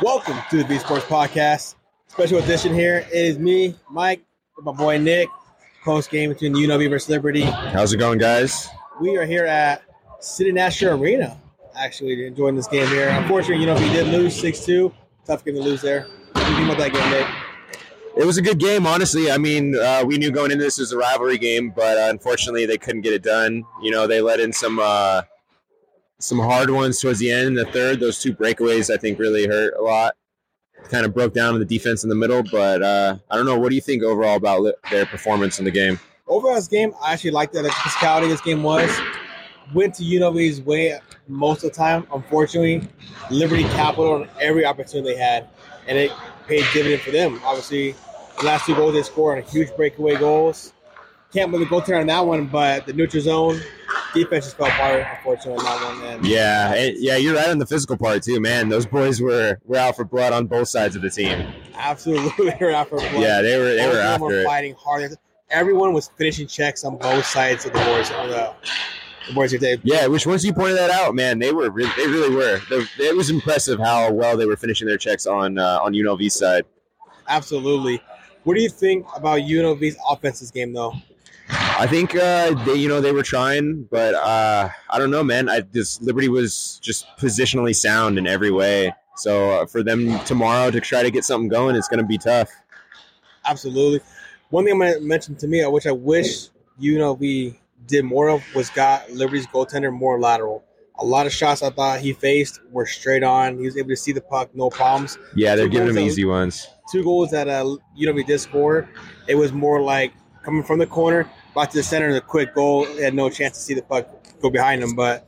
Welcome to the B Sports Podcast. Special edition here. It is me, Mike, and my boy Nick. Post game between UNLV versus Liberty. How's it going, guys? We are here at City National Arena. Actually, enjoying this game here. Unfortunately, UNLV did lose 6-2. Tough game to lose there. What do you think about that game, Nick? It was a good game, honestly. I mean, we knew going into this was a rivalry game, but unfortunately, they couldn't get it done. You know, they let in some hard ones towards the end in the third. Those two breakaways, I think, really hurt a lot. Kind of broke down the defense in the middle, but I don't know. What do you think overall about their performance in the game? Overall, this game, I actually liked that the physicality this game was. Went to UNLV's way most of the time. Unfortunately, Liberty capitalized on every opportunity they had, and it paid dividend for them. Obviously, the last two goals they scored on huge breakaway goals. Can't really go through on that one, but the neutral zone defense just fell apart, unfortunately, on that one. And yeah, you're right on the physical part too, man. Those boys were out for blood on both sides of the team. Absolutely, they were out for blood. Yeah, they were after it. Fighting hard. Everyone was finishing checks on both sides of the boards. Yeah, which once you pointed that out, man, they really were. It was impressive how well they were finishing their checks on UNLV's side. Absolutely. What do you think about UNLV's offense this game, though? I think they were trying, but I don't know, man. Liberty was just positionally sound in every way. So for them tomorrow to try to get something going, it's going to be tough. Absolutely. One thing I'm going to mention to me, which I wish UNLV did more of, was got Liberty's goaltender more lateral. A lot of shots I thought he faced were straight on. He was able to see the puck, no problems. Yeah, they're giving him easy ones. Two goals that UNLV did score, it was more like coming from the corner, back to the center, a quick goal. He had no chance to see the puck go behind him, but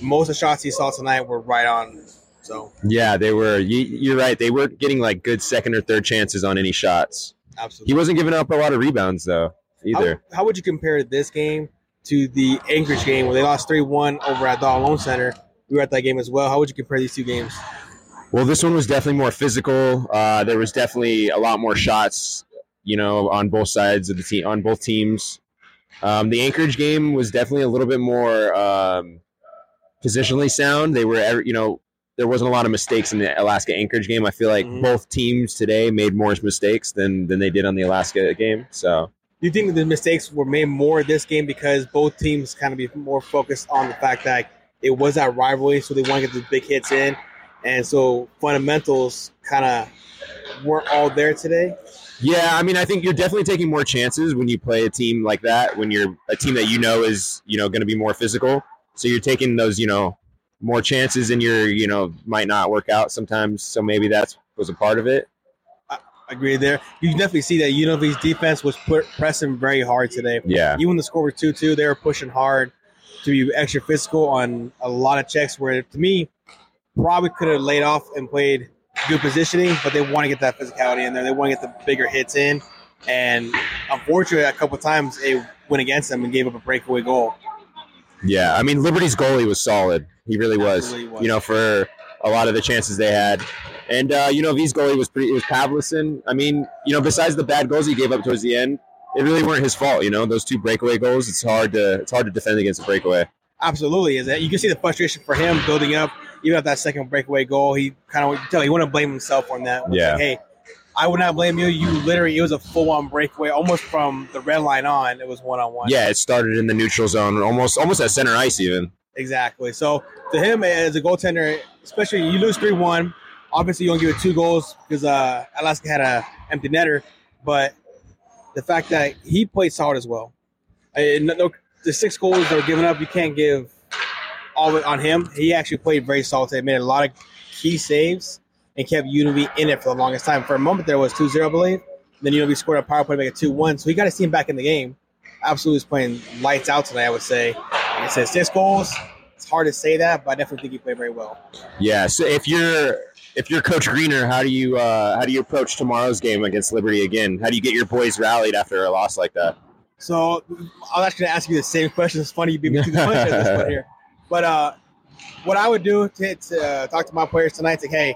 most of the shots he saw tonight were right on. So yeah, they were. You're right. They weren't getting like good second or third chances on any shots. Absolutely. He wasn't giving up a lot of rebounds though either. How would you compare this game to the Anchorage game where they lost 3-1 over at Dahl Loan Center? We were at that game as well. How would you compare these two games? Well, this one was definitely more physical. There was definitely a lot more shots, you know, on both sides of the team, on both teams. The Anchorage game was definitely a little bit more positionally sound. They were, you know, there wasn't a lot of mistakes in the Alaska Anchorage game. I feel like both teams today made more mistakes than they did on the Alaska game. So, do you think the mistakes were made more this game because both teams kind of be more focused on the fact that it was that rivalry, so they want to get the big hits in, and so fundamentals kind of weren't all there today? Yeah, I mean, I think you're definitely taking more chances when you play a team like that, when you're a team that you know is, you know, going to be more physical. So you're taking those, you know, more chances and you're, you know, might not work out sometimes. So maybe that was a part of it. I agree there. You can definitely see that UNLV's defense was pressing very hard today. Yeah. Even the score was 2-2, they were pushing hard to be extra physical on a lot of checks where, to me, probably could have laid off and played – good positioning, but they want to get that physicality in there. They want to get the bigger hits in, and unfortunately, a couple of times it went against them and gave up a breakaway goal. Yeah, I mean, Liberty's goalie was solid. He really was. You know, for a lot of the chances they had, and V's goalie was pretty. It was Pavelson. I mean, you know, besides the bad goals he gave up towards the end, it really weren't his fault. You know, those two breakaway goals. It's hard to defend against a breakaway. Absolutely, is that you can see the frustration for him building up. Even at that second breakaway goal, he kind of tell you want to blame himself on that. Yeah. Like, hey, I would not blame you. You literally, it was a full-on breakaway, almost from the red line on. It was one-on-one. Yeah, it started in the neutral zone, almost at center ice even. Exactly. So to him as a goaltender, especially you lose 3-1, obviously you don't give it two goals because Alaska had an empty netter, but the fact that he played solid as well. The six goals that were given up, you can't give all on him. He actually played very solid, made a lot of key saves, and kept UNLV in it for the longest time. For a moment there, it was 2-0, I believe. Then UNLV scored a power play to make it 2-1. So we got to see him back in the game. Absolutely is playing lights out tonight, I would say. Like I said, six goals. It's hard to say that, but I definitely think he played very well. Yeah. So if you're Coach Greener, how do you approach tomorrow's game against Liberty again? How do you get your boys rallied after a loss like that? So I was actually going to ask you the same question. It's funny you beat me to the punch at this point here. But what I would do to talk to my players tonight is like, hey,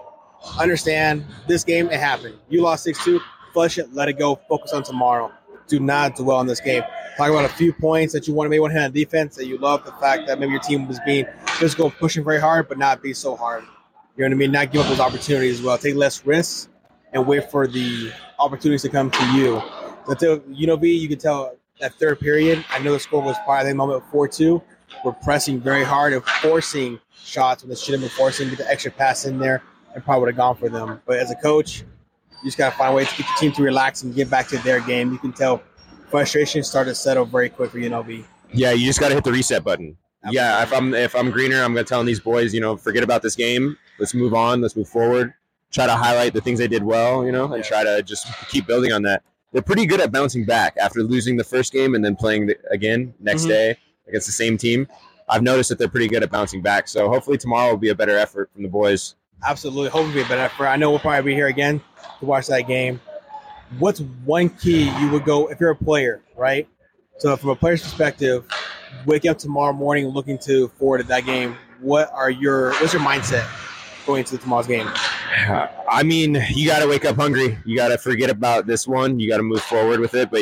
understand this game, it happened. You lost 6-2, flush it, let it go, focus on tomorrow. Do not dwell on this game. Talk about a few points that you want to maybe want to hit on defense, that you love the fact that maybe your team was being physical, pushing very hard, but not be so hard. You know what I mean? Not give up those opportunities as well. Take less risks and wait for the opportunities to come to you. Until UNLV, you can tell that third period, I know the score was probably that moment 4-2. We're pressing very hard and forcing shots when they should have been forcing, get the extra pass in there, and probably would have gone for them. But as a coach, you just got to find ways to get your team to relax and get back to their game. You can tell frustration started to settle very quick for UNLV. Yeah, you just got to hit the reset button. Absolutely. Yeah, if I'm Greener, I'm going to tell these boys, forget about this game. Let's move on. Let's move forward. Try to highlight the things they did well, and try to just keep building on that. They're pretty good at bouncing back after losing the first game and then playing again next day against the same team. I've noticed that they're pretty good at bouncing back. So hopefully tomorrow will be a better effort from the boys. Absolutely. Hopefully it'll be a better effort. I know we'll probably be here again to watch that game. What's one key you would go if you're a player, right? So from a player's perspective, wake up tomorrow morning looking forward to that game. What's your mindset going into tomorrow's game? I mean, you got to wake up hungry. You got to forget about this one. You got to move forward with it, but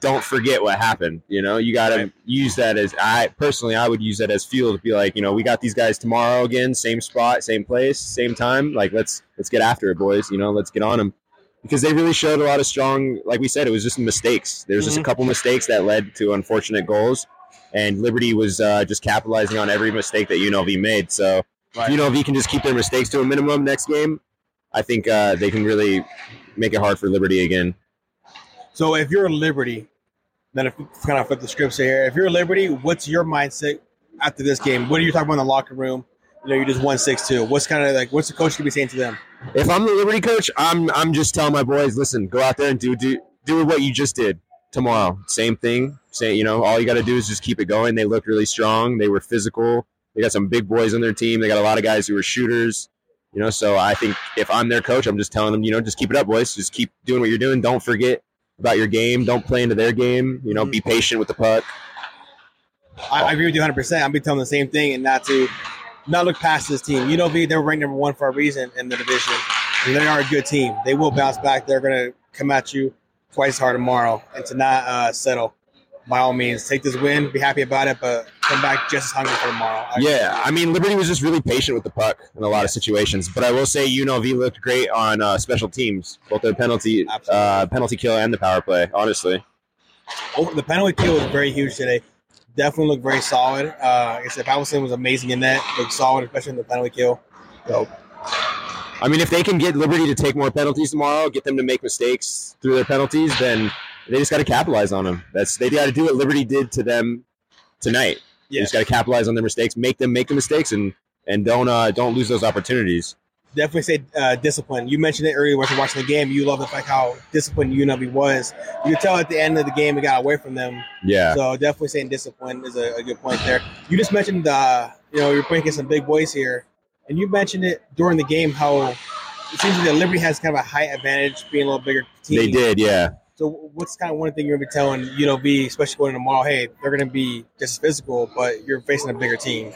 don't forget what happened. You got to use that as I would use that as fuel to be like, we got these guys tomorrow again, same spot, same place, same time. Like, let's get after it, boys. Let's get on them, because they really showed a lot of strong. Like we said, it was just mistakes. There's just a couple mistakes that led to unfortunate goals, and Liberty was just capitalizing on every mistake that UNLV made. So if UNLV can just keep their mistakes to a minimum next game, I think they can really make it hard for Liberty again. So if you're a Liberty, then if kind of flip the scripts here, if you're a Liberty, what's your mindset after this game? What are you talking about in the locker room? You just won 6-2. What's the coach gonna be saying to them? If I'm the Liberty coach, I'm just telling my boys, listen, go out there and do what you just did tomorrow. Same thing. All you got to do is just keep it going. They looked really strong. They were physical. They got some big boys on their team. They got a lot of guys who were shooters. So I think if I'm their coach, I'm just telling them, just keep it up, boys. Just keep doing what you're doing. Don't forget about your game. Don't play into their game. Be patient with the puck. I agree with you 100%. I'll be telling the same thing and not look past this team. They're ranked number one for a reason in the division. And they are a good team. They will bounce back. They're going to come at you twice as hard tomorrow. And to not settle, by all means, take this win, be happy about it, but come back just as hungry for tomorrow. Liberty was just really patient with the puck in a lot of situations. But I will say UNLV looked great on special teams, both the penalty kill and the power play, honestly. The penalty kill was very huge today. Definitely looked very solid. Like I said, Pavelson was amazing in that. Looked solid, especially in the penalty kill. So, if they can get Liberty to take more penalties tomorrow, get them to make mistakes through their penalties, then they just got to capitalize on them. They got to do what Liberty did to them tonight. Yes. You just got to capitalize on their mistakes, make them make the mistakes, and don't lose those opportunities. Definitely say discipline. You mentioned it earlier when you were watching the game. You love the fact how disciplined UNLV was. You could tell at the end of the game it got away from them. Yeah. So definitely saying discipline is a good point there. You just mentioned you're playing some big boys here, and you mentioned it during the game how it seems that Liberty has kind of a height advantage, being a little bigger team. They did, yeah. So what's kind of one thing you're going to be telling UNLV, especially going tomorrow, hey, they're going to be just as physical, but you're facing a bigger team?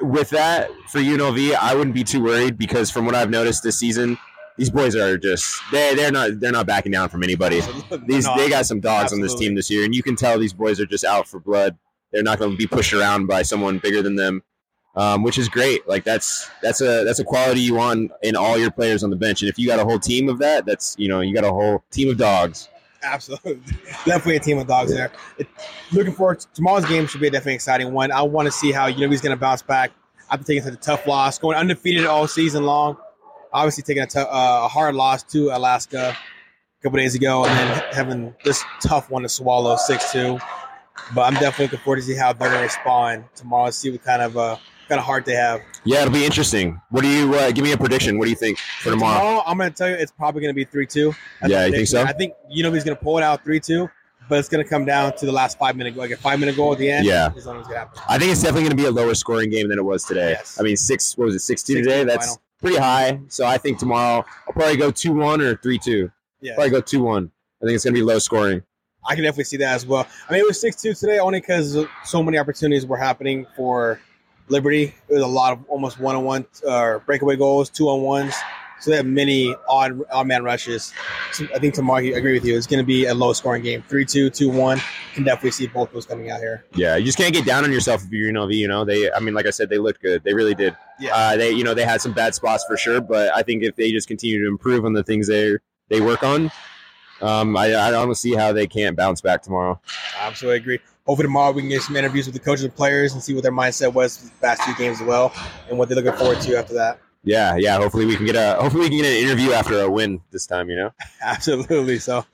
With that, for UNLV, I wouldn't be too worried, because from what I've noticed this season, these boys are just – they're not backing down from anybody. They got some dogs on this team this year, and you can tell these boys are just out for blood. They're not going to be pushed around by someone bigger than them, which is great. Like, that's a quality you want in all your players on the bench. And if you got a whole team of that, that's, you got a whole team of dogs. Absolutely. Definitely a team of dogs there. Looking forward to tomorrow's game. Should be a definitely exciting one. I want to see how he's going to bounce back after taking such a tough loss, going undefeated all season long. Obviously taking a hard loss to Alaska a couple days ago, and then having this tough one to swallow, 6-2. But I'm definitely looking forward to see how they're going to respond tomorrow and see what kind of heart they have. Yeah, it'll be interesting. What do you give me a prediction? What do you think for tomorrow? Tomorrow, I'm going to tell you it's probably going to be 3-2. Yeah, you think so? I think he's going to pull it out 3-2, but it's going to come down to the last 5-minute goal. Like a 5-minute goal at the end. Yeah, is going to happen. I think it's definitely going to be a lower scoring game than it was today. Yes. 6-2 today. That's final. Pretty high. So I think tomorrow I'll probably go 2-1 or 3-2. Yeah, probably go 2-1. I think it's going to be low scoring. I can definitely see that as well. It was 6-2 today only because so many opportunities were happening for Liberty. It was a lot of almost one-on-one breakaway goals, two-on-ones. So they have many odd man rushes. So I think Tamar, I agree with you. It's going to be a low-scoring game. 3-2, 2-1. You can definitely see both those coming out here. Yeah, you just can't get down on yourself if you're UNLV. You know, they. I mean, like I said, they looked good. They really did. Yeah. They, you know, they had some bad spots for sure, but I think if they just continue to improve on the things they work on, I don't see how they can't bounce back tomorrow. I absolutely agree. Hopefully tomorrow we can get some interviews with the coaches and players and see what their mindset was for the past two games as well and what they're looking forward to after that. Yeah. Hopefully we can get an interview after a win this time. You know, absolutely. So,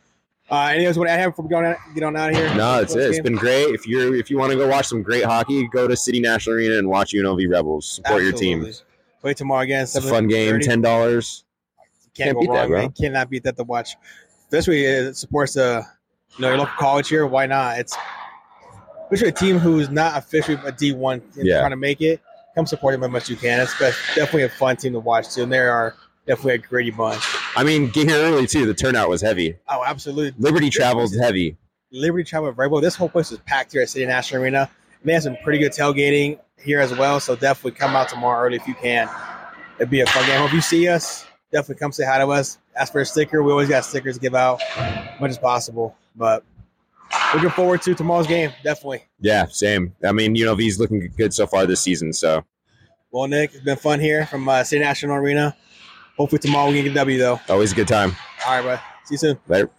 anything else want to add before we get on out of here? No, that's it. It's been great. If you want to go watch some great hockey, go to City National Arena and watch UNLV Rebels. Support your team. Play tomorrow again. It's a fun game. $10. Can't beat that, bro. Man. Cannot beat that to watch. Especially it supports your local college here. Why not? It's especially a team who's not officially a D1 trying to make it. Come support them as much as you can. It's definitely a fun team to watch, too. And they are definitely a gritty bunch. I mean, get here early, too. The turnout was heavy. Oh, absolutely. Liberty traveled very well. This whole place is packed here at City National Arena. And they have some pretty good tailgating here as well. So definitely come out tomorrow early if you can. It'd be a fun game. Hope you see us. Definitely come say hi to us. Ask for a sticker. We always got stickers to give out as much as possible. But looking forward to tomorrow's game, definitely. Yeah, same. I mean, UNLV's looking good so far this season. So, well, Nick, it's been fun here from City National Arena. Hopefully tomorrow we can get a W, though. Always a good time. All right, bro. See you soon. Later.